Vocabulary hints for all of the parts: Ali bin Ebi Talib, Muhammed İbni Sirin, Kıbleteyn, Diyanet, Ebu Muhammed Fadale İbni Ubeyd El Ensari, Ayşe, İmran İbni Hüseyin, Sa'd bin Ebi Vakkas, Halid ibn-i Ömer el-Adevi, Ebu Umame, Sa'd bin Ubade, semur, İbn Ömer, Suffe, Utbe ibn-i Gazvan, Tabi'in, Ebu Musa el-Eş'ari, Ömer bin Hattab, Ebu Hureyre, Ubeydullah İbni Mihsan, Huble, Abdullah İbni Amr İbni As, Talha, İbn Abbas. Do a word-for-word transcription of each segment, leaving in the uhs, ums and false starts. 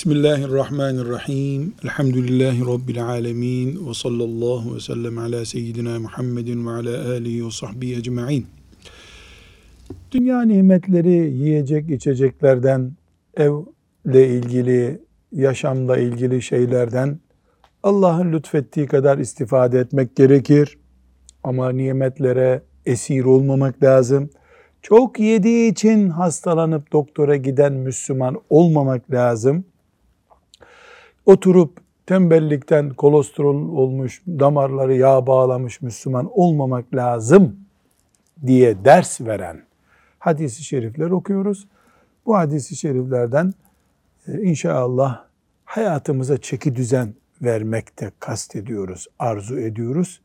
Bismillahirrahmanirrahim. Elhamdülillahi Rabbil alemin. Ve sallallahu ve sellem ala seyyidina Muhammedin ve ala alihi ve sahbihi ecma'in. Dünya nimetleri, yiyecek, içeceklerden, evle ilgili, yaşamla ilgili şeylerden Allah'ın lütfettiği kadar istifade etmek gerekir. Ama nimetlere esir olmamak lazım. Çok yediği için hastalanıp doktora giden Müslüman olmamak lazım. Oturup tembellikten kolesterol olmuş, damarları yağ bağlamış Müslüman olmamak lazım diye ders veren hadis-i şerifler okuyoruz. Bu hadis-i şeriflerden inşallah hayatımıza çeki düzen vermekte kastediyoruz, arzu ediyoruz.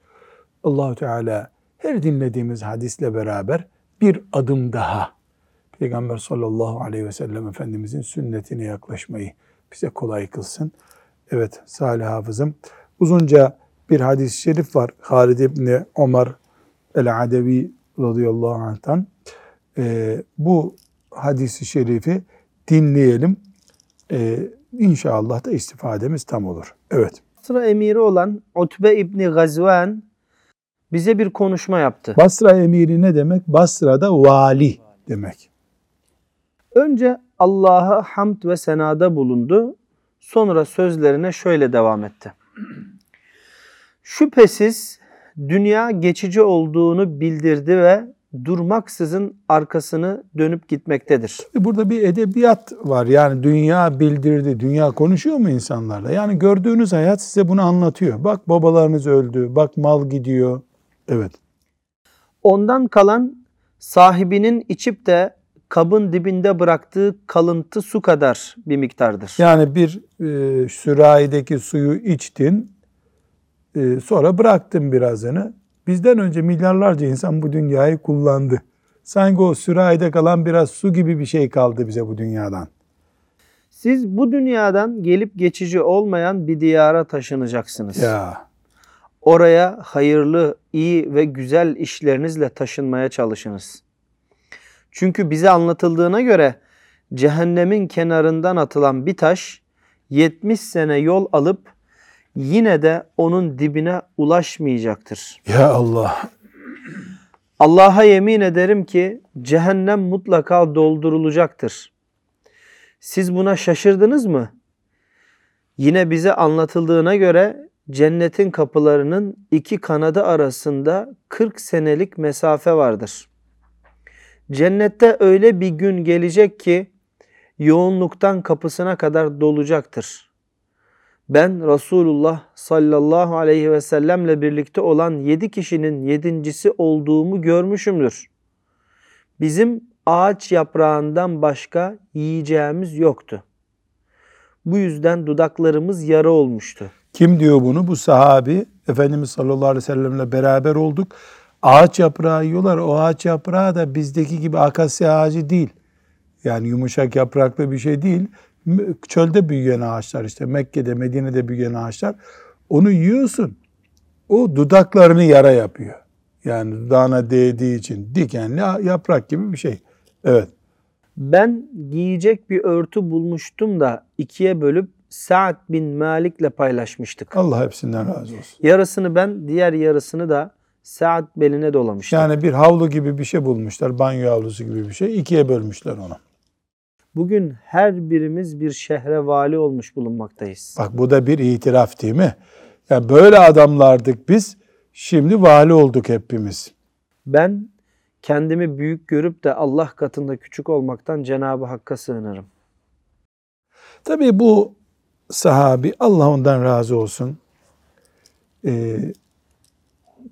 Allah-u Teala her dinlediğimiz hadisle beraber bir adım daha Peygamber sallallahu aleyhi ve sellem Efendimizin sünnetine yaklaşmayı bize kolay kılsın. Evet Salih Hafızım, uzunca bir hadis-i şerif var. Halid ibn-i Ömer el-Adevi radıyallahu anh'tan. Ee, bu hadis-i şerifi dinleyelim. Ee, inşallah da istifademiz tam olur. Evet. Basra emiri olan Utbe ibn-i Gazvan bize bir konuşma yaptı. Basra emiri ne demek? Basra'da vali demek. Önce Allah'a hamd ve senada bulundu. Sonra sözlerine şöyle devam etti. Şüphesiz dünya geçici olduğunu bildirdi ve durmaksızın arkasını dönüp gitmektedir. Burada bir edebiyat var. Yani dünya bildirdi. Dünya konuşuyor mu insanlarla? Yani gördüğünüz hayat size bunu anlatıyor. Bak babalarınız öldü. Bak mal gidiyor. Evet. Ondan kalan sahibinin içip de kabın dibinde bıraktığı kalıntı su kadar bir miktardır. Yani bir e, sürahideki suyu içtin, e, sonra bıraktın birazını. Bizden önce milyarlarca insan bu dünyayı kullandı. Sanki o sürahide kalan biraz su gibi bir şey kaldı bize bu dünyadan. Siz bu dünyadan gelip geçici olmayan bir diyara taşınacaksınız. Ya. Oraya hayırlı, iyi ve güzel işlerinizle taşınmaya çalışınız. Çünkü bize anlatıldığına göre cehennemin kenarından atılan bir taş yetmiş sene yol alıp yine de onun dibine ulaşmayacaktır. Ya Allah! Allah'a yemin ederim ki cehennem mutlaka doldurulacaktır. Siz buna şaşırdınız mı? Yine bize anlatıldığına göre cennetin kapılarının iki kanadı arasında kırk senelik mesafe vardır. Cennette öyle bir gün gelecek ki yoğunluktan kapısına kadar dolacaktır. Ben Resulullah sallallahu aleyhi ve sellemle birlikte olan yedi kişinin yedincisi olduğumu görmüşümdür. Bizim ağaç yaprağından başka yiyeceğimiz yoktu. Bu yüzden dudaklarımız yara olmuştu. Kim diyor bunu? Bu sahabi. Efendimiz sallallahu aleyhi ve sellemle beraber olduk. Ağaç yaprağı yiyorlar. O ağaç yaprağı da bizdeki gibi akasya ağacı değil. Yani yumuşak yapraklı bir şey değil. Çölde büyüyen ağaçlar işte. Mekke'de, Medine'de büyüyen ağaçlar. Onu yiyorsun. O dudaklarını yara yapıyor. Yani dudağına değdiği için dikenli yaprak gibi bir şey. Evet. Ben giyecek bir örtü bulmuştum da ikiye bölüp Sa'd bin Malik'le paylaşmıştık. Allah hepsinden razı olsun. Yarısını ben, diğer yarısını da Sa'd beline dolamıştım. Yani bir havlu gibi bir şey bulmuşlar, banyo havlusu gibi bir şey. İkiye bölmüşler onu. Bugün her birimiz bir şehre vali olmuş bulunmaktayız. Bak bu da bir itiraf değil mi? Yani böyle adamlardık biz, şimdi vali olduk hepimiz. Ben kendimi büyük görüp de Allah katında küçük olmaktan Cenab-ı Hakk'a sığınırım. Tabii bu sahabi, Allah ondan razı olsun, ee,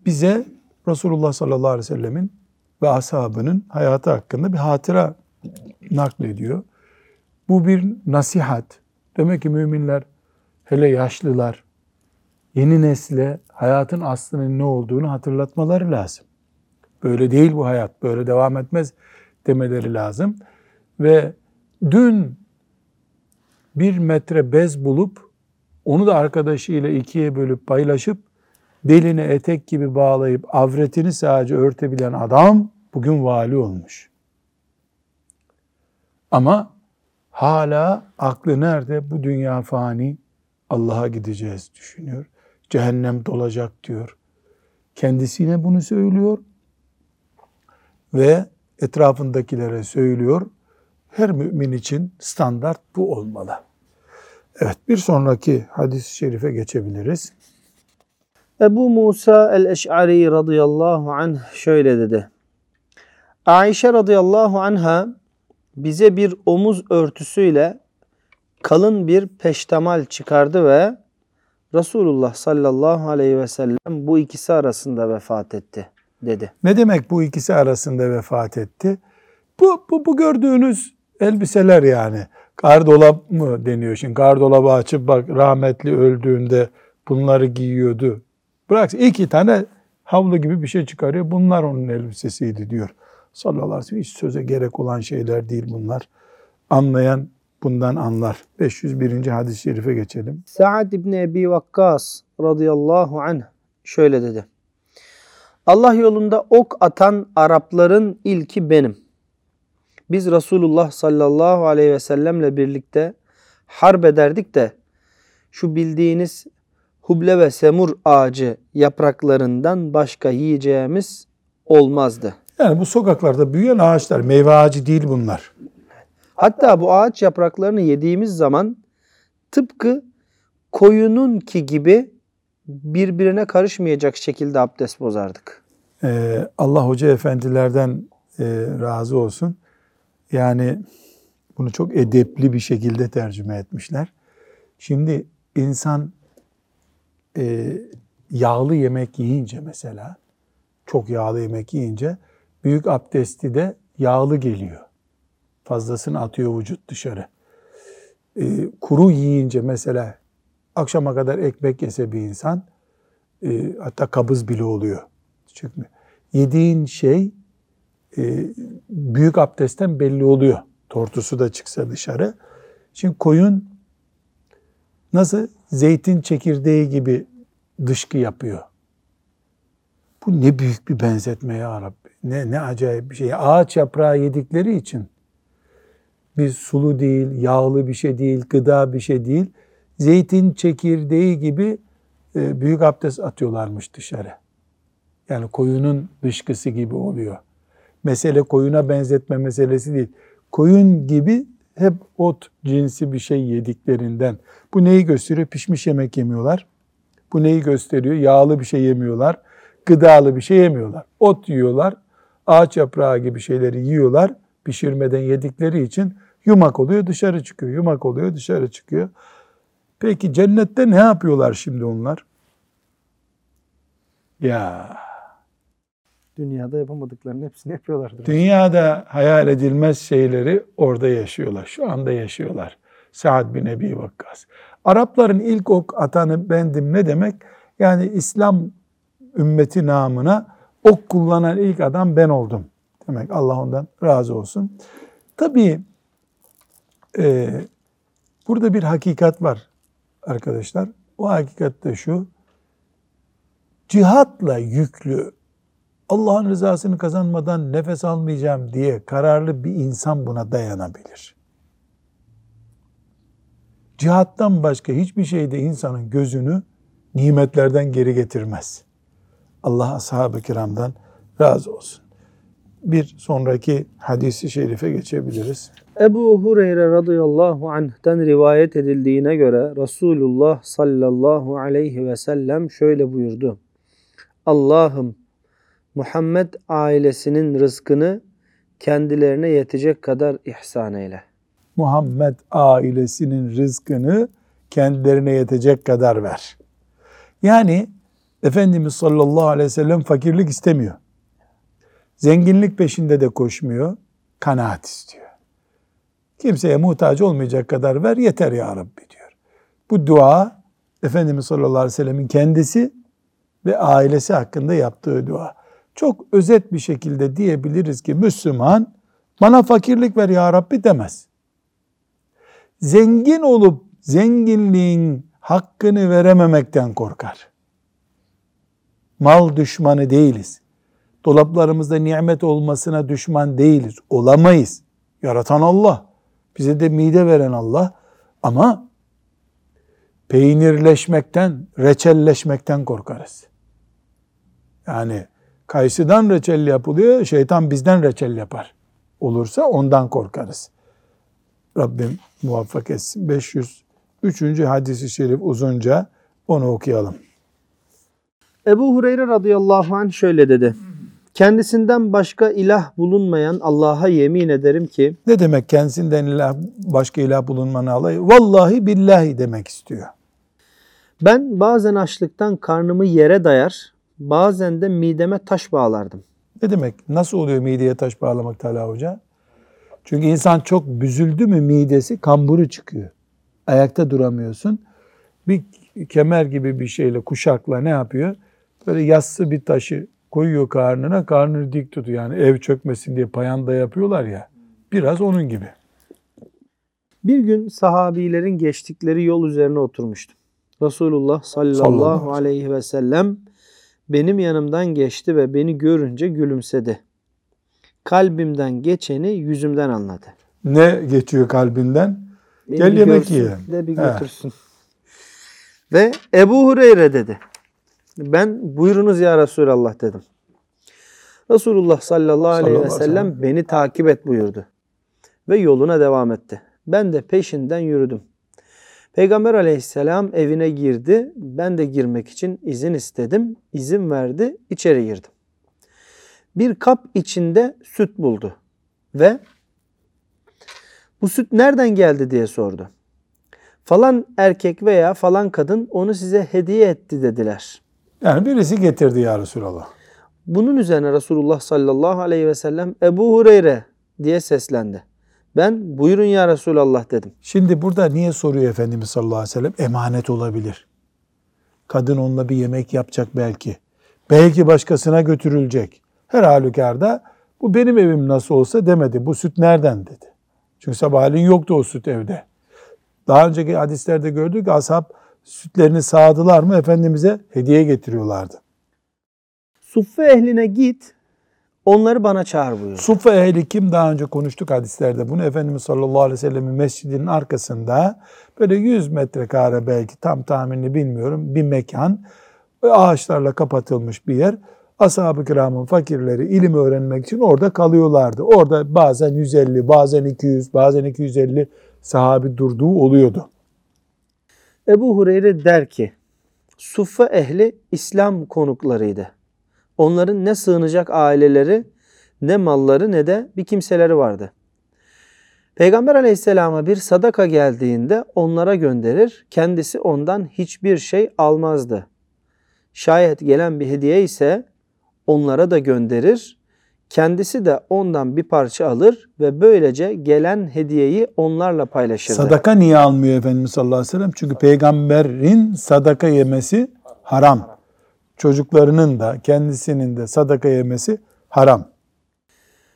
bize Resulullah sallallahu aleyhi ve sellemin ve ashabının hayatı hakkında bir hatıra naklediyor. Bu bir nasihat. Demek ki müminler, hele yaşlılar, yeni nesle hayatın aslının ne olduğunu hatırlatmaları lazım. Böyle değil bu hayat, böyle devam etmez demeleri lazım. Ve dün bir metre bez bulup onu da arkadaşıyla ikiye bölüp paylaşıp beline etek gibi bağlayıp avretini sadece örtebilen adam bugün vali olmuş. Ama Hala aklı nerede? Bu dünya fani, Allah'a gideceğiz düşünüyor. Cehennem dolacak diyor. Kendisine bunu söylüyor ve etrafındakilere söylüyor. Her mümin için standart bu olmalı. Evet, bir sonraki hadis-i şerife geçebiliriz. Ebu Musa el-Eş'ari radıyallahu anh şöyle dedi. Ayşe radıyallahu anha bize bir omuz örtüsüyle kalın bir peştemal çıkardı ve Resulullah sallallahu aleyhi ve sellem bu ikisi arasında vefat etti dedi. Ne demek bu ikisi arasında vefat etti? Bu, bu, bu gördüğünüz elbiseler yani. Gardolap mı deniyor şimdi? Gardolabı açıp bak rahmetli öldüğünde bunları giyiyordu. Bırak iki tane havlu gibi bir şey çıkarıyor. Bunlar onun elbisesiydi diyor. Sallallahu aleyhi ve sellem hiç söze gerek olan şeyler değil bunlar. Anlayan bundan anlar. beş yüz birinci hadis-i şerife geçelim. Sa'd ibn-i Ebi Vakkas radıyallahu anh şöyle dedi. Allah yolunda ok atan Arapların ilki benim. Biz Resulullah sallallahu aleyhi ve sellemle birlikte harp ederdik de şu bildiğiniz huble ve semur ağacı yapraklarından başka yiyeceğimiz olmazdı. Yani bu sokaklarda büyüyen ağaçlar, meyve ağacı değil bunlar. Hatta bu ağaç yapraklarını yediğimiz zaman tıpkı koyununki gibi birbirine karışmayacak şekilde abdest bozardık. Ee, Allah Hoca Efendilerden e, razı olsun. Yani bunu çok edepli bir şekilde tercüme etmişler. Şimdi insan e, yağlı yemek yiyince mesela, çok yağlı yemek yiyince büyük abdesti de yağlı geliyor. Fazlasını atıyor vücut dışarı. E, kuru yiyince mesela akşama kadar ekmek yese bir insan, e, hatta kabız bile oluyor. Çıkmıyor. Yediğin şey e, büyük abdestten belli oluyor. Tortusu da çıksa dışarı. Şimdi koyun nasıl zeytin çekirdeği gibi dışkı yapıyor. Bu ne büyük bir benzetme ya Rabbi. Ne, ne acayip bir şey. Ağaç yaprağı yedikleri için biz sulu değil, yağlı bir şey değil, gıda bir şey değil. Zeytin çekirdeği gibi büyük abdest atıyorlarmış dışarı. Yani koyunun dışkısı gibi oluyor. Mesele koyuna benzetme meselesi değil. Koyun gibi hep ot cinsi bir şey yediklerinden. Bu neyi gösteriyor? Pişmiş yemek yemiyorlar. Bu neyi gösteriyor? Yağlı bir şey yemiyorlar. Gıdalı bir şey yemiyorlar. Ot yiyorlar. Ağaç yaprağı gibi şeyleri yiyorlar. Pişirmeden yedikleri için yumak oluyor, dışarı çıkıyor. Yumak oluyor, dışarı çıkıyor. Peki cennette ne yapıyorlar şimdi onlar? Ya. Dünyada yapamadıklarının hepsini yapıyorlardır. Dünyada hayal edilmez şeyleri orada yaşıyorlar. Şu anda yaşıyorlar. Sa'd bin Ebi Vakkas. Arapların ilk ok atanı bendim ne demek? Yani İslam ümmeti namına ok kullanan ilk adam ben oldum. Demek Allah ondan razı olsun. Tabii e, burada bir hakikat var arkadaşlar. O hakikat de şu. Cihatla yüklü, Allah'ın rızasını kazanmadan nefes almayacağım diye kararlı bir insan buna dayanabilir. Cihattan başka hiçbir şey de insanın gözünü nimetlerden geri getirmez. Allah ashab-ı kiramdan razı olsun. Bir sonraki hadisi şerife geçebiliriz. Ebu Hureyre radıyallahu anh'ten rivayet edildiğine göre Resulullah sallallahu aleyhi ve sellem şöyle buyurdu. Allah'ım Muhammed ailesinin rızkını kendilerine yetecek kadar ihsan eyle. Muhammed ailesinin rızkını kendilerine yetecek kadar ver. Yani Efendimiz sallallahu aleyhi ve sellem fakirlik istemiyor. Zenginlik peşinde de koşmuyor, kanaat istiyor. Kimseye muhtaç olmayacak kadar ver, yeter ya Rabbi diyor. Bu dua, Efendimiz sallallahu aleyhi ve sellemin kendisi ve ailesi hakkında yaptığı dua. Çok özet bir şekilde diyebiliriz ki Müslüman, bana fakirlik ver ya Rabbi demez. Zengin olup zenginliğin hakkını verememekten korkar. Mal düşmanı değiliz. Dolaplarımızda nimet olmasına düşman değiliz, olamayız. Yaratan Allah. Bize de mide veren Allah. Ama peynirleşmekten, reçelleşmekten korkarız. Yani kayısıdan reçel yapılıyor, şeytan bizden reçel yapar. Olursa ondan korkarız. Rabbim muvaffak etsin. beş yüz üçüncü hadis-i şerif uzunca, onu okuyalım. Ebu Hureyre radıyallahu anh şöyle dedi. Kendisinden başka ilah bulunmayan Allah'a yemin ederim ki... Ne demek kendisinden ilah, başka ilah bulunmanı alayı? Vallahi billahi demek istiyor. Ben bazen açlıktan karnımı yere dayar, bazen de mideme taş bağlardım. Ne demek? Nasıl oluyor mideye taş bağlamak Talha Hoca? Çünkü insan çok büzüldü mü midesi kamburu çıkıyor. Ayakta duramıyorsun. Bir kemer gibi bir şeyle, kuşakla ne yapıyor? Böyle yassı bir taşı koyuyor karnına, karnını dik tutuyor. Yani ev çökmesin diye payanda yapıyorlar ya, biraz onun gibi. Bir gün sahabilerin geçtikleri yol üzerine oturmuştum. Resulullah sallallahu, sallallahu aleyhi ve sellem benim yanımdan geçti ve beni görünce gülümsedi. Kalbimden geçeni yüzümden anladı. Ne geçiyor kalbinden? Beni gel yemek yiyelim. De bir götürsün. He. Ve Ebu Hureyre dedi. Ben buyurunuz ya Resulallah dedim. Resulullah sallallahu aleyhi ve sellem beni takip et buyurdu. Ve yoluna devam etti. Ben de peşinden yürüdüm. Peygamber aleyhisselam evine girdi. Ben de girmek için izin istedim. İzin verdi. İçeri girdim. Bir kap içinde süt buldu. Ve bu süt nereden geldi diye sordu. Falan erkek veya falan kadın onu size hediye etti dediler. Yani birisi getirdi ya Resulallah. Bunun üzerine Resulullah sallallahu aleyhi ve sellem Ebu Hureyre diye seslendi. Ben buyurun ya Resulallah dedim. Şimdi burada niye soruyor Efendimiz sallallahu aleyhi ve sellem? Emanet olabilir. Kadın onunla bir yemek yapacak belki. Belki başkasına götürülecek. Her halükarda bu benim evim nasıl olsa demedi. Bu süt nereden dedi. Çünkü sabahleyin yoktu o süt evde. Daha önceki hadislerde gördük ki ashab sütlerini sağdılar mı Efendimiz'e hediye getiriyorlardı. Suffe ehline git, onları bana çağır buyurdu. Suffe ehli kim? Daha önce konuştuk hadislerde bunu. Efendimiz sallallahu aleyhi ve sellem'in mescidinin arkasında böyle yüz metrekare belki, tam tahminini bilmiyorum, bir mekan, ağaçlarla kapatılmış bir yer. Ashab-ı kiramın fakirleri ilim öğrenmek için orada kalıyorlardı. Orada bazen yüz elli, bazen iki yüz, bazen iki yüz elli sahabi durduğu oluyordu. Ebu Hureyre der ki, Suffe ehli İslam konuklarıydı. Onların ne sığınacak aileleri, ne malları, ne de bir kimseleri vardı. Peygamber aleyhisselama bir sadaka geldiğinde onlara gönderir, kendisi ondan hiçbir şey almazdı. Şayet gelen bir hediye ise onlara da gönderir, kendisi de ondan bir parça alır ve böylece gelen hediyeyi onlarla paylaşırdı. Sadaka niye almıyor Efendimiz sallallahu aleyhi ve sellem? Çünkü peygamberin sadaka yemesi haram. Çocuklarının da kendisinin de sadaka yemesi haram.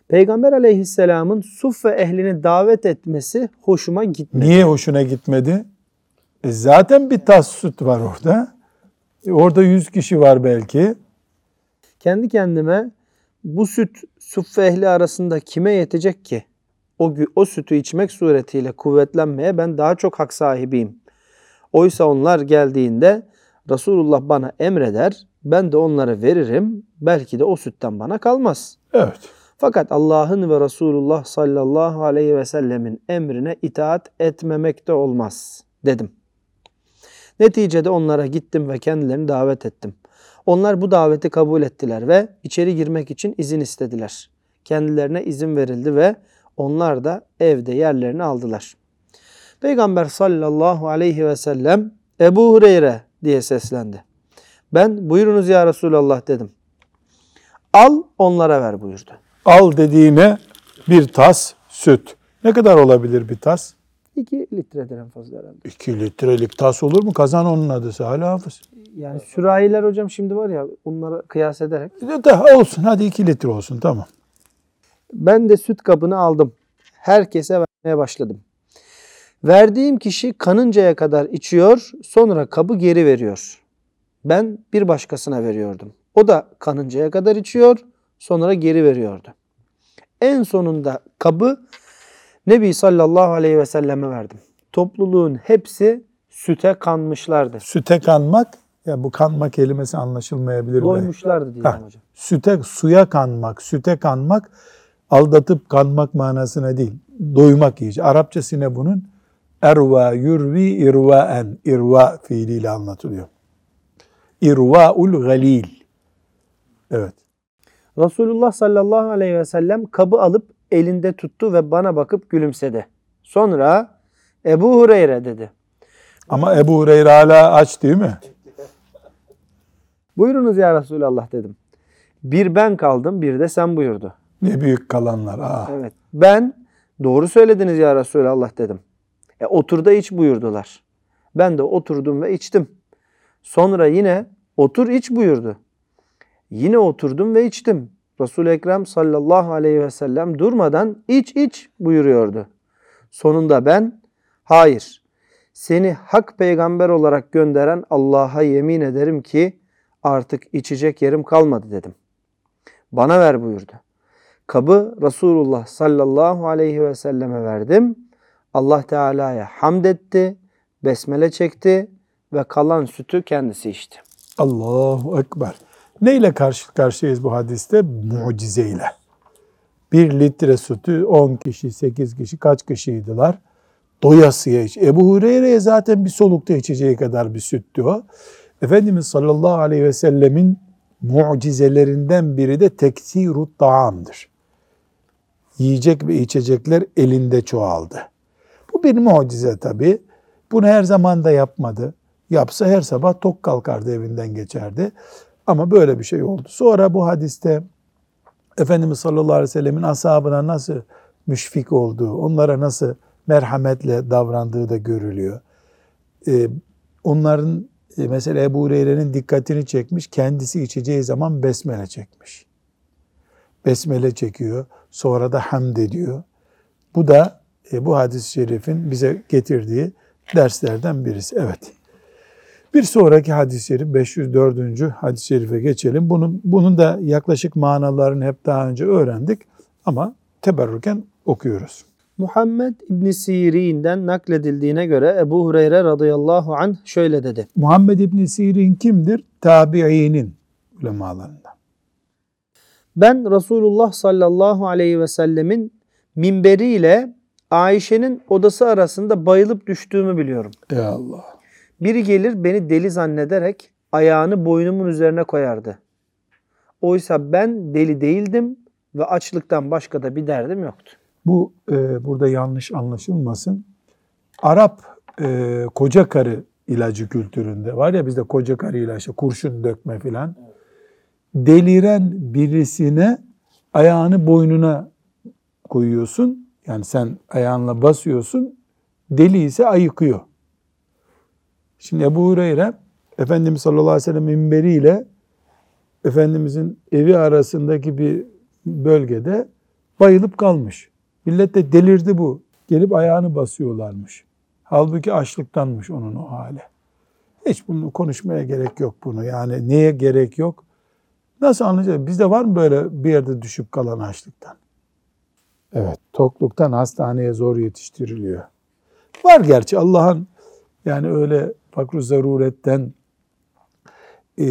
Peygamber aleyhisselamın Suffe ehlini davet etmesi hoşuma gitmedi. Niye hoşuna gitmedi? E zaten bir tas süt var orada. E orada yüz kişi var belki. Kendi kendime bu süt Suffe ehli arasında kime yetecek ki? O, o sütü içmek suretiyle kuvvetlenmeye ben daha çok hak sahibiyim. Oysa onlar geldiğinde Resulullah bana emreder, ben de onlara veririm. Belki de o sütten bana kalmaz. Evet. Fakat Allah'ın ve Resulullah sallallahu aleyhi ve sellemin emrine itaat etmemek de olmaz dedim. Neticede onlara gittim ve kendilerini davet ettim. Onlar bu daveti kabul ettiler ve içeri girmek için izin istediler. Kendilerine izin verildi ve onlar da evde yerlerini aldılar. Peygamber sallallahu aleyhi ve sellem Ebu Hureyre diye seslendi. Ben buyurunuz ya Resulallah dedim. Al onlara ver buyurdu. Al dediğine bir tas süt. Ne kadar olabilir bir tas? iki litreden en fazla herhalde. iki litrelik tas olur mu? Kazan onun adısı. Hala hafız. Yani sürahiler hocam şimdi var ya, onlara kıyas ederek. Daha olsun, hadi iki litre olsun, tamam. Ben de süt kabını aldım. Herkese vermeye başladım. Verdiğim kişi kanıncaya kadar içiyor, sonra kabı geri veriyor. Ben bir başkasına veriyordum. O da kanıncaya kadar içiyor, sonra geri veriyordu. En sonunda kabı Nebi sallallahu aleyhi ve selleme verdim. Topluluğun hepsi süte kanmışlardı. Süte kanmak, ya bu kanma kelimesi anlaşılmayabilir. Doymuşlardı diyelim ha, hocam. Süte, suya kanmak, süte kanmak aldatıp kanmak manasına değil. Doymak iyice. Arapçası ne bunun? Erva yürvi irvaen. İrva fiiliyle anlatılıyor. İrvaul galil. Evet. Resulullah sallallahu aleyhi ve sellem kabı alıp elinde tuttu ve bana bakıp gülümsedi. Sonra Ebu Hureyre dedi. Ama Ebu Hureyre hala aç değil mi? Buyurunuz ya Resulallah dedim. Bir ben kaldım, bir de sen buyurdu. Ne büyük kalanlar. Ah. Evet. Ben doğru söylediniz ya Resulallah dedim. E, otur da iç buyurdular. Ben de oturdum ve içtim. Sonra yine otur iç buyurdu. Yine oturdum ve içtim. Resul-i Ekrem sallallahu aleyhi ve sellem durmadan iç iç buyuruyordu. Sonunda ben hayır, seni hak peygamber olarak gönderen Allah'a yemin ederim ki artık içecek yerim kalmadı dedim. Bana ver buyurdu. Kabı Resulullah sallallahu aleyhi ve selleme verdim. Allah Teala'ya hamd etti, besmele çekti ve kalan sütü kendisi içti. Allahu Ekber. Neyle karşı karşıyayız bu hadiste? Mucizeyle. Bir litre sütü on kişi, sekiz kişi, kaç kişiydiler? Doyasıya iç. Ebu Hureyre'ye zaten bir solukta içeceği kadar bir süttü o. Efendimiz sallallahu aleyhi ve sellemin mucizelerinden biri de teksirut taamdır. Yiyecek ve içecekler elinde çoğaldı. Bu bir mucize tabii. Bunu her zaman da yapmadı. Yapsa her sabah tok kalkardı, evinden geçerdi. Ama böyle bir şey oldu. Sonra bu hadiste Efendimiz sallallahu aleyhi ve sellemin ashabına nasıl müşfik olduğu, onlara nasıl merhametle davrandığı da görülüyor. Ee, onların mesela Ebu Hureyre'nin dikkatini çekmiş, kendisi içeceği zaman besmele çekmiş. Besmele çekiyor, sonra da hamd ediyor. Bu da e, bu hadis-i şerifin bize getirdiği derslerden birisi. Evet. Bir sonraki hadis-i şerif, beş yüz dördüncü hadis-i şerife geçelim. Bunun, bunun da yaklaşık manalarını hep daha önce öğrendik ama teberrüken okuyoruz. Muhammed İbni Sirin'den nakledildiğine göre Ebu Hureyre radıyallahu anh şöyle dedi. Muhammed İbni Sirin kimdir? Tabi'inin ulemalarından. Ben Resulullah sallallahu aleyhi ve sellemin minberiyle Ayşe'nin odası arasında bayılıp düştüğümü biliyorum. Ey Allah! Biri gelir beni deli zannederek ayağını boynumun üzerine koyardı. Oysa ben deli değildim ve açlıktan başka da bir derdim yoktu. Bu e, burada yanlış anlaşılmasın. Arap e, koca karı ilacı kültüründe var ya, bizde koca karı ilacı, kurşun dökme filan. Deliren birisine ayağını boynuna koyuyorsun. Yani sen ayağınla basıyorsun. Deli ise ayıkıyor. Şimdi Ebu Hureyre Efendimiz sallallahu aleyhi ve sellem minberiyle Efendimizin evi arasındaki bir bölgede bayılıp kalmış. Millet de delirdi bu. Gelip ayağını basıyorlarmış. Halbuki açlıktanmış onun o hali. Hiç bunu konuşmaya gerek yok bunu. Yani neye gerek yok? Nasıl anlayacağız? Bizde var mı böyle bir yerde düşüp kalan açlıktan? Evet, tokluktan hastaneye zor yetiştiriliyor. Var gerçi Allah'ın, yani öyle fakr-ı zaruretten e,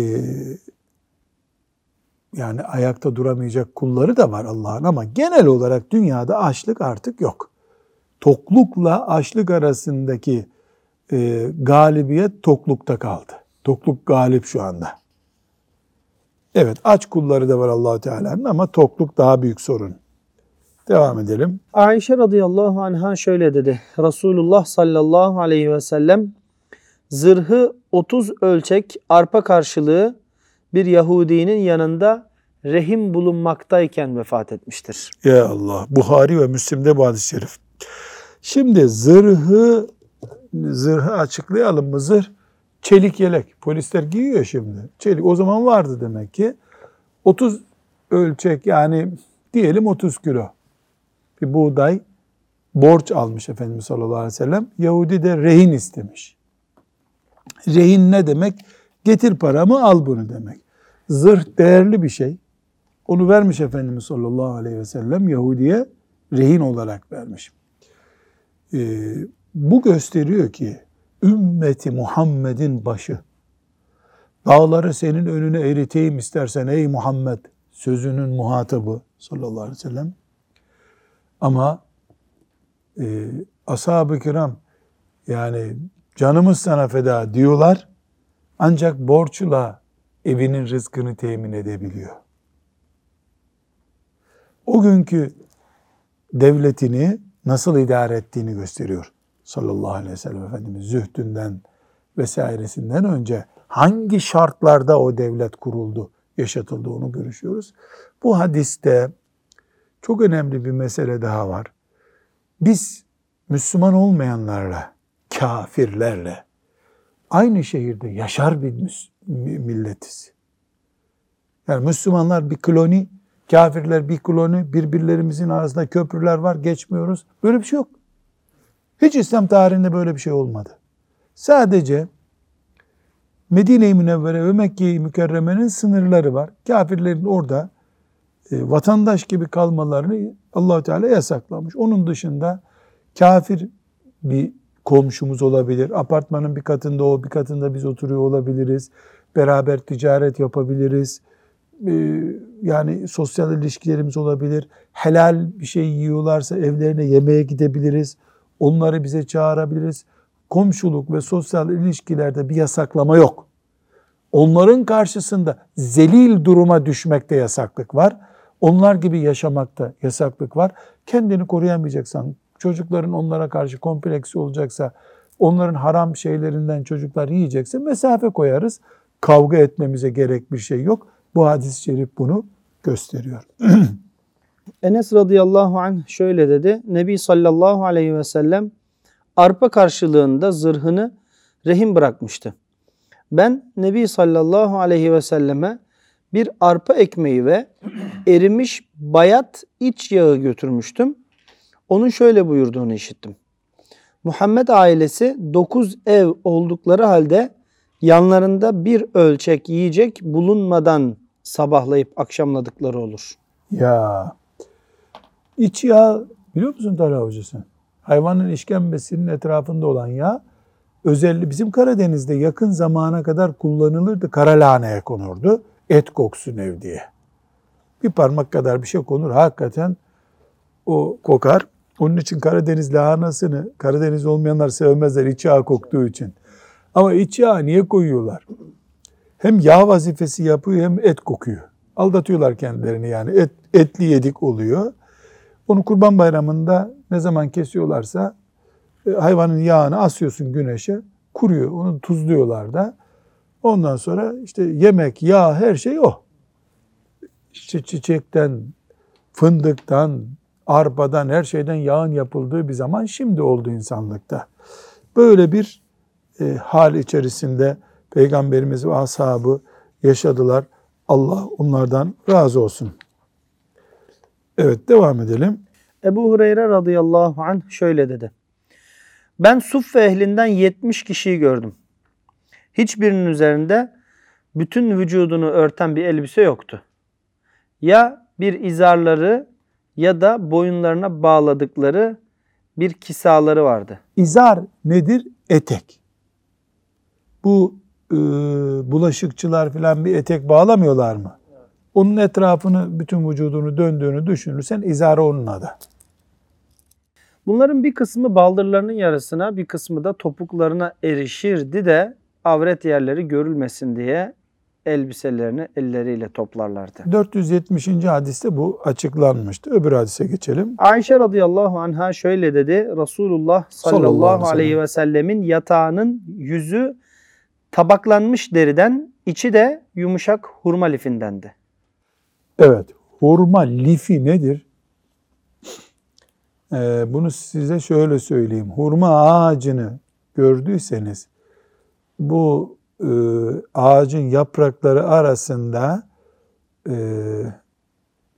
yani ayakta duramayacak kulları da var Allah'ın, ama genel olarak dünyada açlık artık yok. Toklukla açlık arasındaki e, galibiyet toklukta kaldı. Tokluk galip şu anda. Evet, aç kulları da var Allah-u Teala'nın ama tokluk daha büyük sorun. Devam edelim. Ayşe radıyallahu anha şöyle dedi. Resulullah sallallahu aleyhi ve sellem zırhı otuz ölçek arpa karşılığı bir Yahudinin yanında rehim bulunmaktayken vefat etmiştir. Ya Allah! Buhari ve Müslim'de bu hadis-i şerif. Şimdi zırhı zırhı açıklayalım mı? Zırh çelik yelek. Polisler giyiyor şimdi. Çelik o zaman vardı demek ki. otuz ölçek, yani diyelim otuz kilo. Bir buğday borç almış Efendimiz sallallahu aleyhi ve sellem. Yahudi de rehin istemiş. Rehin ne demek? Getir paramı al bunu demek. Zırh değerli bir şey. Onu vermiş Efendimiz sallallahu aleyhi ve sellem Yahudi'ye, rehin olarak vermiş. E, bu gösteriyor ki ümmeti Muhammed'in başı. Dağları senin önüne eriteyim istersen ey Muhammed sözünün muhatabı sallallahu aleyhi ve sellem. Ama e, ashab-ı kiram yani canımız sana feda diyorlar ancak borçla evinin rızkını temin edebiliyor. O günkü devletini nasıl idare ettiğini gösteriyor sallallahu aleyhi ve sellem Efendimiz. Zühdünden vesairesinden önce hangi şartlarda o devlet kuruldu, yaşatıldı onu görüşüyoruz. Bu hadiste çok önemli bir mesele daha var. Biz Müslüman olmayanlarla, kafirlerle aynı şehirde yaşar bir milletiz. Yani Müslümanlar bir koloni, kafirler bir koloni, birbirlerimizin arasında köprüler var, geçmiyoruz. Böyle bir şey yok. Hiç İslam tarihinde böyle bir şey olmadı. Sadece Medine-i Münevvere ve Mekke-i Mükerreme'nin sınırları var. Kafirlerin orada e, vatandaş gibi kalmalarını Allah-u Teala yasaklamış. Onun dışında kafir bir komşumuz olabilir. Apartmanın bir katında o, bir katında biz oturuyor olabiliriz. Beraber ticaret yapabiliriz. E, yani sosyal ilişkilerimiz olabilir. Helal bir şey yiyorlarsa evlerine yemeğe gidebiliriz. Onları bize çağırabiliriz. Komşuluk ve sosyal ilişkilerde bir yasaklama yok. Onların karşısında zelil duruma düşmekte yasaklık var. Onlar gibi yaşamakta yasaklık var. Kendini koruyamayacaksan, çocukların onlara karşı kompleksi olacaksa, onların haram şeylerinden çocuklar yiyecekse mesafe koyarız. Kavga etmemize gerek bir şey yok. Bu hadis-i şerif bunu gösteriyor. Enes radıyallahu anh şöyle dedi. Nebi sallallahu aleyhi ve sellem arpa karşılığında zırhını rehin bırakmıştı. Ben Nebi sallallahu aleyhi ve selleme bir arpa ekmeği ve erimiş bayat iç yağı götürmüştüm. Onun şöyle buyurduğunu işittim. Muhammed ailesi dokuz ev oldukları halde yanlarında bir ölçek yiyecek bulunmadan sabahlayıp akşamladıkları olur. Ya iç yağ biliyor musun Talha hocası? Hayvanın işkembesinin etrafında olan yağ, özellikle bizim Karadeniz'de yakın zamana kadar kullanılırdı. Kara lahaneye konurdu. Et koksun ev diye. Bir parmak kadar bir şey konur. Hakikaten o kokar. Onun için Karadeniz lahanasını, Karadeniz olmayanlar sevmezler iç yağ koktuğu için. Ama iç yağ niye koyuyorlar? Hem yağ vazifesi yapıyor hem et kokuyor. Aldatıyorlar kendilerini yani. Et, etli yedik oluyor. Onu Kurban Bayramı'nda ne zaman kesiyorlarsa hayvanın yağını asıyorsun güneşe, kuruyor, onu tuzluyorlar da. Ondan sonra işte yemek, yağ, her şey o. İşte çiçekten, fındıktan, arpadan, her şeyden yağın yapıldığı bir zaman şimdi oldu insanlıkta. Böyle bir e, hal içerisinde Peygamberimiz ve ashabı yaşadılar. Allah onlardan razı olsun. Evet, devam edelim. Ebu Hureyre radıyallahu anh şöyle dedi. Ben Suffe ehlinden yetmiş kişiyi gördüm. Hiçbirinin üzerinde bütün vücudunu örten bir elbise yoktu. Ya bir izarları ya da boyunlarına bağladıkları bir kisaları vardı. İzar nedir? Etek. Bu e, bulaşıkçılar falan bir etek bağlamıyorlar mı? Onun etrafını, bütün vücudunu döndüğünü düşünürsen izarı onun adı. Bunların bir kısmı baldırlarının yarısına, bir kısmı da topuklarına erişirdi de avret yerleri görülmesin diye elbiselerini elleriyle toplarlardı. dört yüz yetmişinci hadiste bu açıklanmıştı. Öbür hadise geçelim. Ayşe radıyallahu anha şöyle dedi. Resulullah sallallahu aleyhi ve sellemin yatağının yüzü tabaklanmış deriden, içi de yumuşak hurma lifindendi. Evet, hurma lifi nedir? Ee, bunu size şöyle söyleyeyim. Hurma ağacını gördüyseniz bu e, ağacın yaprakları arasında e,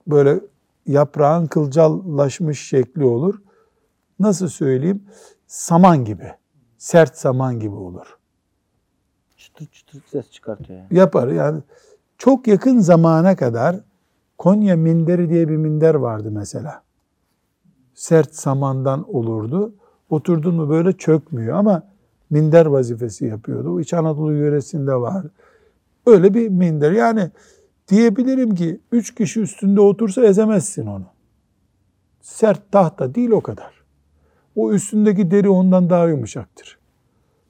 böyle yaprağın kılcallaşmış şekli olur. Nasıl söyleyeyim? Saman gibi, sert saman gibi olur. Çıtır çıtır ses çıkartıyor. Yani. Yapar yani. Çok yakın zamana kadar Konya minderi diye bir minder vardı mesela. Sert samandan olurdu. Oturdun mu böyle çökmüyor ama minder vazifesi yapıyordu. O İç Anadolu yöresinde var. Öyle bir minder. Yani diyebilirim ki üç kişi üstünde otursa ezemezsin onu. Sert tahta değil o kadar. O üstündeki deri ondan daha yumuşaktır.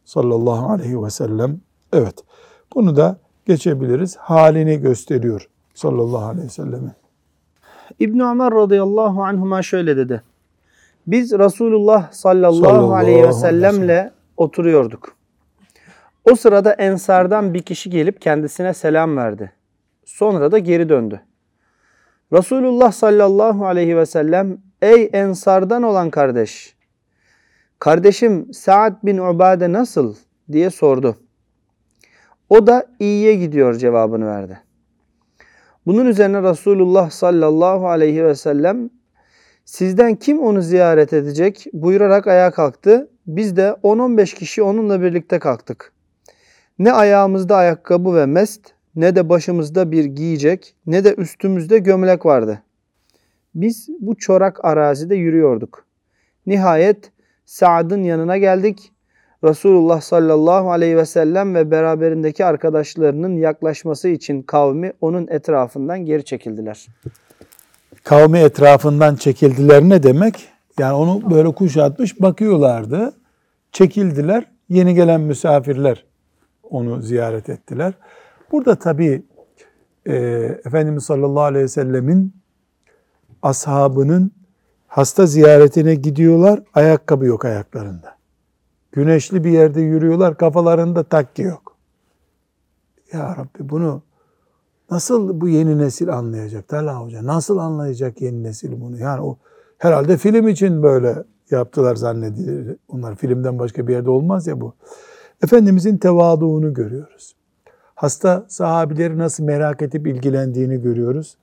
Sallallahu aleyhi ve sellem. Evet. Bunu da geçebiliriz. Halini gösteriyor sallallahu aleyhi ve selleme. İbn Ömer radıyallahu anhuma şöyle dedi. Biz Resulullah sallallahu, sallallahu aleyhi ve sellemle oturuyorduk. O sırada Ensar'dan bir kişi gelip kendisine selam verdi. Sonra da geri döndü. Resulullah sallallahu aleyhi ve sellem, ey Ensar'dan olan kardeş, kardeşim Sa'd bin Ubade nasıl diye sordu. O da iyiye gidiyor cevabını verdi. Bunun üzerine Resulullah sallallahu aleyhi ve sellem, sizden kim onu ziyaret edecek buyurarak ayağa kalktı. Biz de on on beş kişi onunla birlikte kalktık. Ne ayağımızda ayakkabı ve mest, ne de başımızda bir giyecek, ne de üstümüzde gömlek vardı. Biz bu çorak arazide yürüyorduk. Nihayet Sa'd'ın yanına geldik. Resulullah sallallahu aleyhi ve sellem ve beraberindeki arkadaşlarının yaklaşması için kavmi onun etrafından geri çekildiler. Kavmi etrafından çekildiler ne demek? Yani onu böyle kuşatmış bakıyorlardı. Çekildiler. Yeni gelen misafirler onu ziyaret ettiler. Burada tabii e, Efendimiz sallallahu aleyhi ve sellemin ashabının hasta ziyaretine gidiyorlar. Ayakkabı yok ayaklarında. Güneşli bir yerde yürüyorlar. Kafalarında takki yok. Ya Rabbi bunu nasıl bu yeni nesil anlayacak? Talha Hoca nasıl anlayacak yeni nesil bunu? Yani o herhalde film için böyle yaptılar zannedilir. Onlar filmden başka bir yerde olmaz ya bu. Efendimizin tevaduunu görüyoruz. Hasta sahabileri nasıl merak edip ilgilendiğini görüyoruz.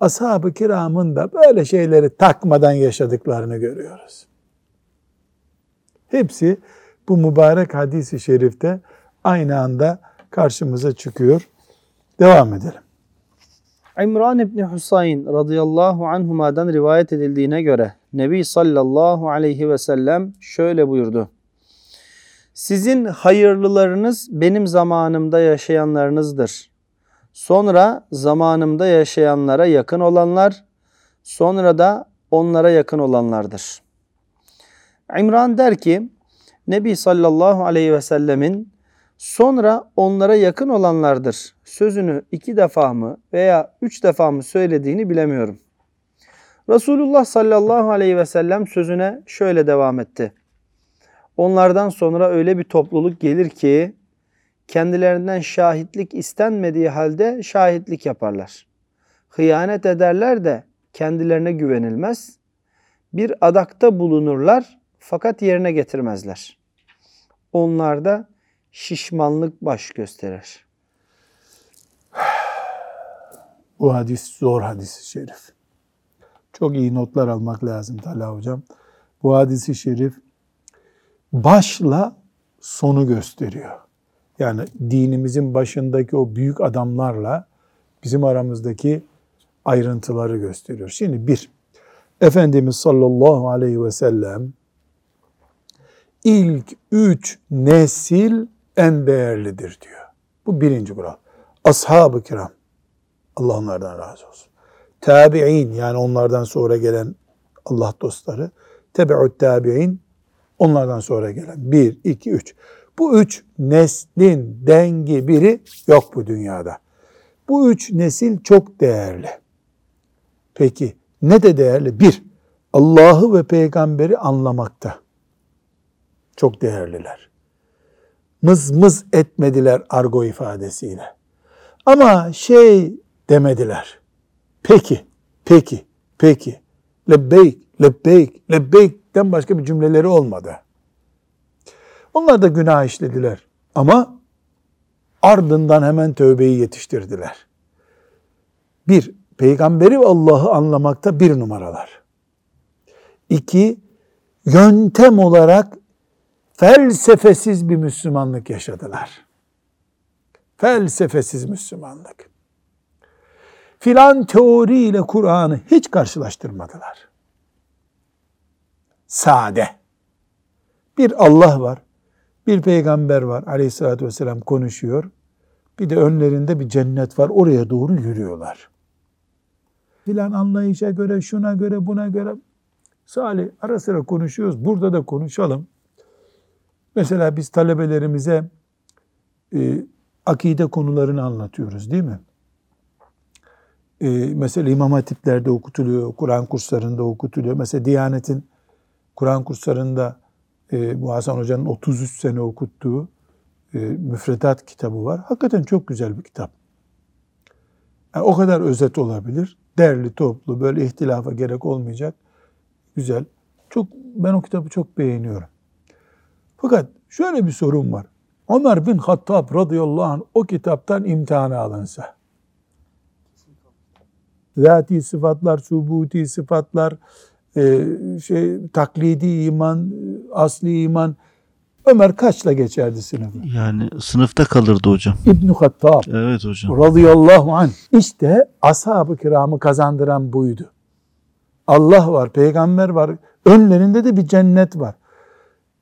Ashab-ı kiramın da böyle şeyleri takmadan yaşadıklarını görüyoruz. Hepsi bu mübarek hadis-i şerifte aynı anda karşımıza çıkıyor. Devam edelim. İmran İbni Hüseyin radıyallahu anhuma'dan rivayet edildiğine göre Nebi sallallahu aleyhi ve sellem şöyle buyurdu. Sizin hayırlılarınız benim zamanımda yaşayanlarınızdır. Sonra zamanımda yaşayanlara yakın olanlar, sonra da onlara yakın olanlardır. İmran der ki, Nebi sallallahu aleyhi ve sellemin sonra onlara yakın olanlardır sözünü iki defa mı veya üç defa mı söylediğini bilemiyorum. Resulullah sallallahu aleyhi ve sellem sözüne şöyle devam etti. Onlardan sonra öyle bir topluluk gelir ki kendilerinden şahitlik istenmediği halde şahitlik yaparlar. Hıyanet ederler de kendilerine güvenilmez. Bir adakta bulunurlar fakat yerine getirmezler. Onlar da şişmanlık baş gösterir. Bu hadis zor hadis-i şerif. Çok iyi notlar almak lazım Talha Hocam. Bu hadis-i şerif başla sonu gösteriyor. Yani dinimizin başındaki o büyük adamlarla bizim aramızdaki ayrıntıları gösteriyor. Şimdi bir, Efendimiz sallallahu aleyhi ve sellem ilk üç nesil en değerlidir diyor. Bu birinci kural. Ashab-ı kiram, Allah onlardan razı olsun. Tabi'in, yani onlardan sonra gelen Allah dostları. Tebe'ut tabi'in, onlardan sonra gelen. Bir, iki, üç. Bu üç neslin dengi biri yok bu dünyada. Bu üç nesil çok değerli. Peki ne de değerli? Bir, Allah'ı ve peygamberi anlamakta. Çok değerliler. Mız mız etmediler argo ifadesiyle. Ama şey demediler. Peki, peki, peki. Lebbeyk, lebbeyk, lebbeyk'ten başka bir cümleleri olmadı. Onlar da günah işlediler. Ama ardından hemen tövbeyi yetiştirdiler. Bir, peygamberi ve Allah'ı anlamakta bir numaralar. İki, yöntem olarak felsefesiz bir Müslümanlık yaşadılar. Felsefesiz Müslümanlık. Filan teoriyle Kur'an'ı hiç karşılaştırmadılar. Sade. Bir Allah var, bir peygamber var aleyhissalatü vesselam konuşuyor. Bir de önlerinde bir cennet var, oraya doğru yürüyorlar. Filan anlayışa göre, şuna göre, buna göre. Salih, ara sıra konuşuyoruz, burada da konuşalım. Mesela biz talebelerimize e, akide konularını anlatıyoruz değil mi? E, mesela İmam Hatipler'de okutuluyor, Kur'an kurslarında okutuluyor. Mesela Diyanet'in Kur'an kurslarında e, bu Hasan Hoca'nın otuz üç sene okuttuğu e, müfredat kitabı var. Hakikaten çok güzel bir kitap. Yani o kadar özet olabilir. Derli toplu, böyle ihtilafa gerek olmayacak. Güzel. Çok, ben o kitabı çok beğeniyorum. Fakat şöyle bir sorun var. Ömer bin Hattab radıyallahu anh o kitaptan imtihana alınsa, zati sıfatlar, subuti sıfatlar, e, şey, taklidi iman, asli iman, Ömer kaçla geçerdi sınıfı? Yani sınıfta kalırdı hocam. İbn Hattab. Evet hocam. Radıyallahu anh. İşte ashab-ı kiramı kazandıran buydu. Allah var, peygamber var, önlerinde de bir cennet var.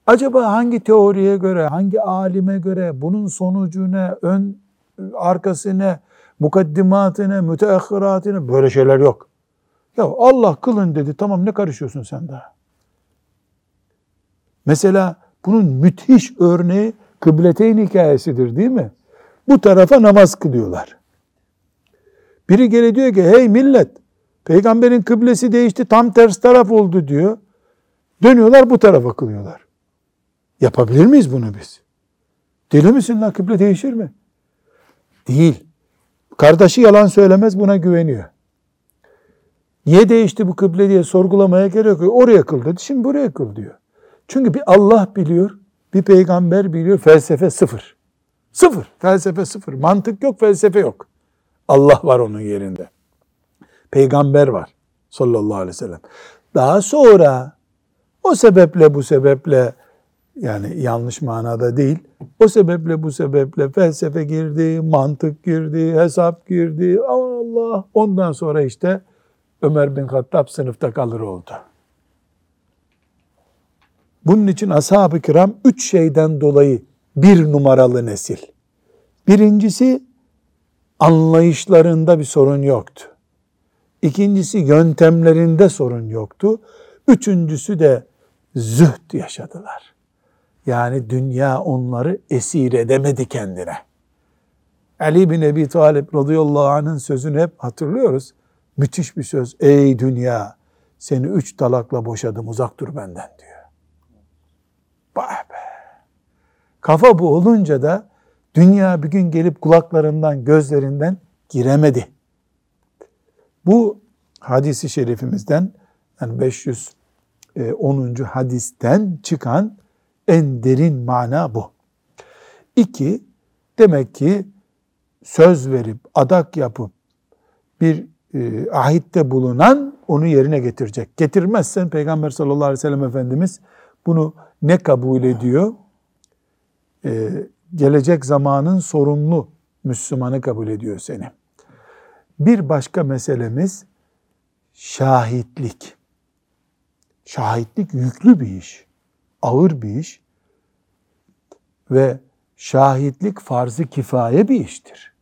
Acaba hangi teoriye göre, hangi alime göre, bunun sonucu ne, ön arkası ne, mukaddimatı ne, müteahhiratı ne, böyle şeyler yok. Ya Allah kılın dedi, tamam ne karışıyorsun sen daha? Mesela bunun müthiş örneği Kıbleteyn hikayesidir değil mi? Bu tarafa namaz kılıyorlar. Biri geri diyor ki, hey millet, peygamberin kıblesi değişti, tam ters taraf oldu diyor. Dönüyorlar bu tarafa kılıyorlar. Yapabilir miyiz bunu biz? Deli misin lan, kıble değişir mi? Değil. Kardeşi yalan söylemez, buna güveniyor. Niye değişti bu kıble diye sorgulamaya gerek yok. Oraya kıl dedi, şimdi buraya kıl diyor. Çünkü bir Allah biliyor, bir peygamber biliyor, felsefe sıfır. Sıfır, felsefe sıfır. Mantık yok, felsefe yok. Allah var onun yerinde. Peygamber var sallallahu aleyhi ve sellem. Daha sonra o sebeple bu sebeple, yani yanlış manada değil, o sebeple bu sebeple felsefe girdi, mantık girdi, hesap girdi. Allah, ondan sonra işte Ömer bin Hattab sınıfta kalır oldu. Bunun için ashab-ı kiram üç şeyden dolayı bir numaralı nesil. Birincisi, anlayışlarında bir sorun yoktu. İkincisi, yöntemlerinde sorun yoktu. Üçüncüsü de zühd yaşadılar. Yani dünya onları esir edemedi kendine. Ali bin Ebi Talib radıyallahu anh'ın sözünü hep hatırlıyoruz. Müthiş bir söz. Ey dünya, seni üç talakla boşadım, uzak dur benden diyor. Bah be. Kafa bu olunca da dünya bir gün gelip kulaklarından, gözlerinden giremedi. Bu hadisi şerifimizden, yani beş yüz onuncu hadisten çıkan en derin mana bu. İki, demek ki söz verip, adak yapıp, bir e, ahitte bulunan onu yerine getirecek. Getirmezsen Peygamber sallallahu aleyhi ve sellem Efendimiz bunu ne kabul ediyor? E, gelecek zamanın sorumlu Müslümanı kabul ediyor seni. Bir başka meselemiz şahitlik. Şahitlik yüklü bir iş, ağır bir iş ve şahitlik farz-ı kifaye bir iştir.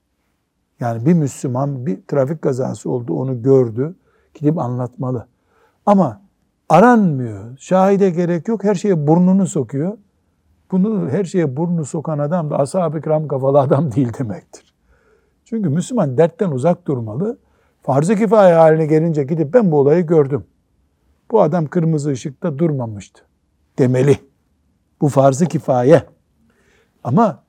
Yani bir Müslüman bir trafik kazası oldu, onu gördü, gidip anlatmalı. Ama aranmıyor, şahide gerek yok, her şeye burnunu sokuyor. Bunu her şeye burnunu sokan adam da ashab-ı kiram kafalı adam değil demektir. Çünkü Müslüman dertten uzak durmalı, farz-ı kifaye haline gelince gidip ben bu olayı gördüm, bu adam kırmızı ışıkta durmamıştı demeli. Bu farz-ı kifaye. Ama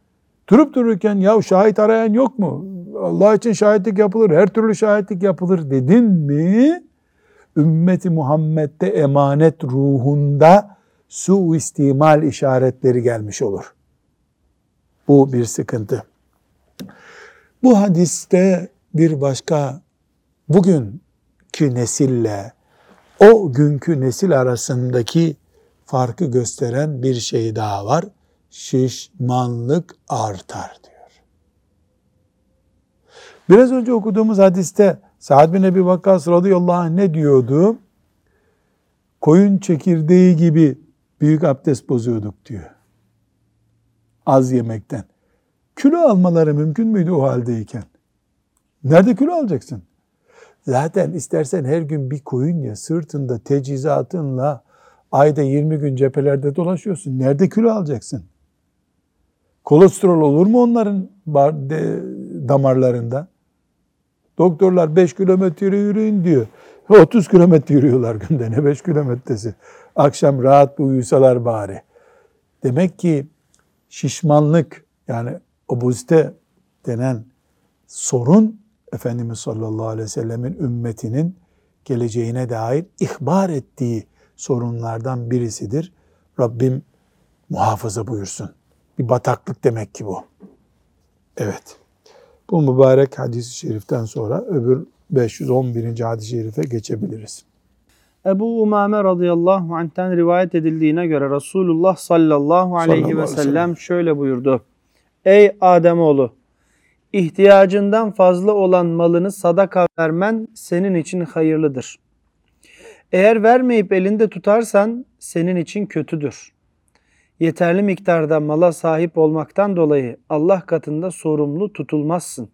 durup dururken ya şahit arayan yok mu? Allah için şahitlik yapılır, her türlü şahitlik yapılır dedin mi? Ümmeti Muhammed'de emanet ruhunda suistimal işaretleri gelmiş olur. Bu bir sıkıntı. Bu hadiste bir başka, bugünkü nesille o günkü nesil arasındaki farkı gösteren bir şey daha var. Şişmanlık artar diyor. Biraz önce okuduğumuz hadiste Sa'd bin Ebi Vakkas radıyallahu anh ne diyordu? Koyun çekirdeği gibi büyük abdest bozuyorduk diyor. Az yemekten. Kilo almaları mümkün müydü o haldeyken? Nerede kilo alacaksın? Zaten istersen her gün bir koyun ya, sırtında tecihizatınla ayda yirmi gün cephelerde dolaşıyorsun. Nerede kilo alacaksın? Kolesterol olur mu onların damarlarında? Doktorlar beş kilometre yürüyün diyor. otuz kilometre yürüyorlar günde, ne beş kilometresi. Akşam rahat bir uyusalar bari. Demek ki şişmanlık, yani obezite denen sorun, Efendimiz sallallahu aleyhi ve sellemin ümmetinin geleceğine dair ihbar ettiği sorunlardan birisidir. Rabbim muhafaza buyursun. Bir bataklık demek ki bu. Evet. Bu mübarek hadis-i şeriften sonra öbür beş yüz on birinci hadis-i şerife geçebiliriz. Ebu Umame radıyallahu anh'ten rivayet edildiğine göre Resulullah sallallahu aleyhi ve sellem şöyle buyurdu. Ey Ademoğlu! İhtiyacından fazla olan malını sadaka vermen senin için hayırlıdır. Eğer vermeyip elinde tutarsan senin için kötüdür. Yeterli miktarda mala sahip olmaktan dolayı Allah katında sorumlu tutulmazsın.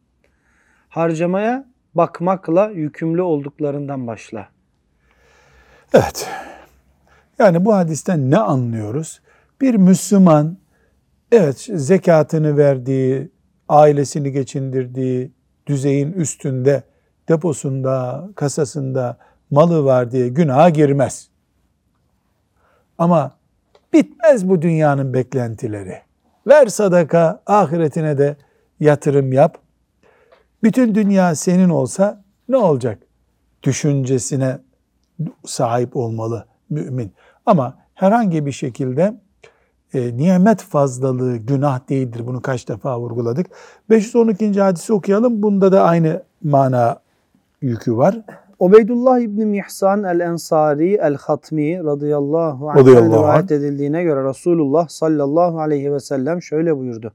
Harcamaya bakmakla yükümlü olduklarından başla. Evet. Yani bu hadisten ne anlıyoruz? Bir Müslüman, evet, zekatını verdiği, ailesini geçindirdiği düzeyin üstünde, deposunda, kasasında malı var diye günaha girmez. Ama bitmez bu dünyanın beklentileri. Ver sadaka, ahiretine de yatırım yap. Bütün dünya senin olsa ne olacak? Düşüncesine sahip olmalı mümin. Ama herhangi bir şekilde E, nimet fazlalığı günah değildir. Bunu kaç defa vurguladık. beş yüz on ikinci hadisi okuyalım. Bunda da aynı mana yükü var. Ubeydullah İbni Mihsan el-Ensari el-Hatmi radıyallahu anh rivayet edildiğine göre Resulullah sallallahu aleyhi ve sellem şöyle buyurdu.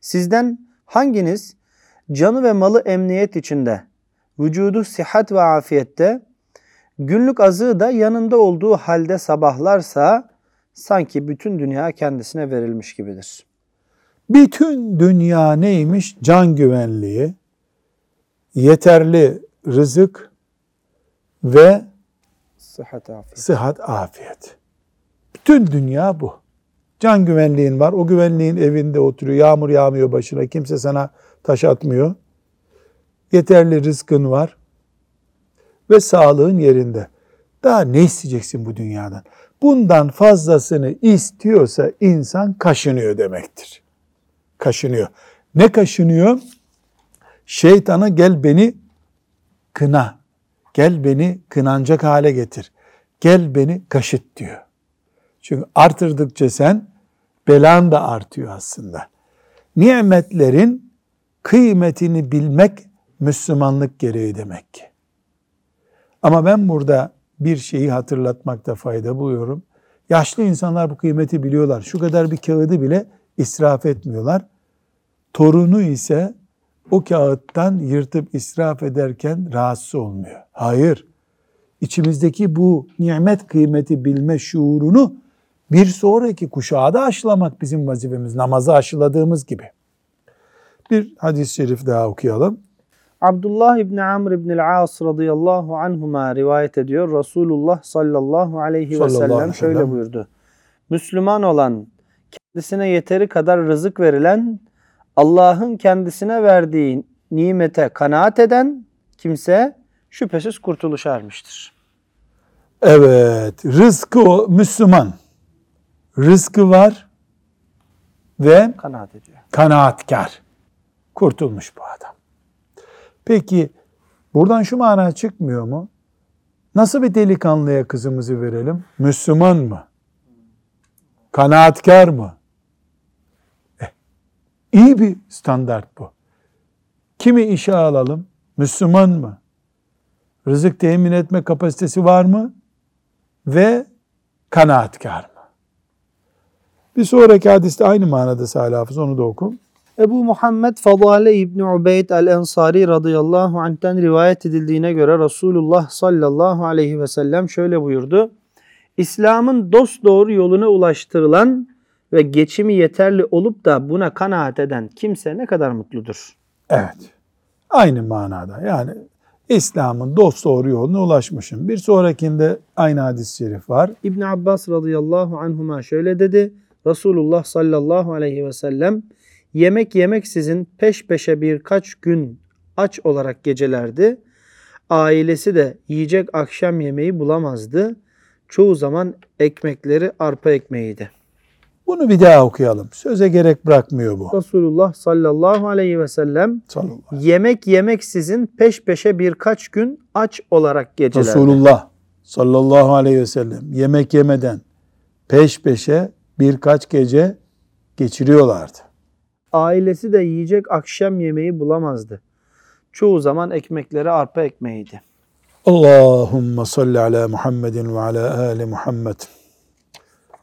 Sizden hanginiz canı ve malı emniyet içinde, vücudu sıhhat ve afiyette, günlük azığı da yanında olduğu halde sabahlarsa sanki bütün dünya kendisine verilmiş gibidir. Bütün dünya neymiş? Can güvenliği, yeterli rızık ve sıhhat afiyet. Sıhhat, afiyet. Bütün dünya bu. Can güvenliğin var. O güvenliğin evinde oturuyor. Yağmur yağmıyor başına. Kimse sana taş atmıyor. Yeterli rızkın var. Ve sağlığın yerinde. Daha ne isteyeceksin bu dünyadan? Bundan fazlasını istiyorsa insan kaşınıyor demektir. Kaşınıyor. Ne kaşınıyor? Şeytana gel beni kına. Gel beni kınanacak hale getir. Gel beni kaşıt diyor. Çünkü artırdıkça sen belan da artıyor aslında. Nimetlerin kıymetini bilmek Müslümanlık gereği demek ki. Ama ben burada bir şeyi hatırlatmakta fayda buluyorum. Yaşlı insanlar bu kıymeti biliyorlar. Şu kadar bir kağıdı bile israf etmiyorlar. Torunu ise o kağıttan yırtıp israf ederken rahatsız olmuyor. Hayır. İçimizdeki bu nimet kıymeti bilme şuurunu bir sonraki kuşağa da aşılamak bizim vazifemiz. Namazı aşıladığımız gibi. Bir hadis-i şerif daha okuyalım. Abdullah İbni Amr İbni As radıyallahu anhuma rivayet ediyor. Resulullah sallallahu aleyhi ve sellem şöyle buyurdu. Müslüman olan, kendisine yeteri kadar rızık verilen, Allah'ın kendisine verdiği nimete kanaat eden kimse şüphesiz kurtuluşa ermiştir. Evet, rızkı o Müslüman. Rızkı var ve kanaat ediyor. Kanaatkar. Kurtulmuş bu adam. Peki buradan şu mana çıkmıyor mu? Nasıl bir delikanlıya kızımızı verelim? Müslüman mı? Kanaatkar mı? Eh, iyi bir standart bu. Kimi işe alalım? Müslüman mı? Rızık temin etme kapasitesi var mı? Ve kanaatkar mı? Bir sonraki hadiste aynı manada Salih Hafız, onu da oku. Ebu Muhammed Fadale İbni Ubeyd El Ensari radıyallahu anh'ten rivayet edildiğine göre Resulullah sallallahu aleyhi ve sellem şöyle buyurdu. İslam'ın dosdoğru yoluna ulaştırılan ve geçimi yeterli olup da buna kanaat eden kimse ne kadar mutludur. Evet. Aynı manada. Yani İslam'ın dosdoğru yoluna ulaşmışım. Bir sonrakinde aynı hadis-i şerif var. İbn Abbas radıyallahu anhuma şöyle dedi. Resulullah sallallahu aleyhi ve sellem yemek yemeksizin peş peşe birkaç gün aç olarak gecelerdi. Ailesi de yiyecek akşam yemeği bulamazdı. Çoğu zaman ekmekleri arpa ekmeğiydi. Bunu bir daha okuyalım. Söze gerek bırakmıyor bu. Resulullah sallallahu aleyhi ve sellem sallallahu aleyhi ve sellem yemek yemeksizin peş peşe birkaç gün aç olarak gecelerdi. Resulullah sallallahu aleyhi ve sellem yemek yemeden peş peşe birkaç gece geçiriyorlardı. Ailesi de yiyecek akşam yemeği bulamazdı. Çoğu zaman ekmekleri arpa ekmeğiydi. Allahümme salli ala Muhammedin ve ala ali Muhammed.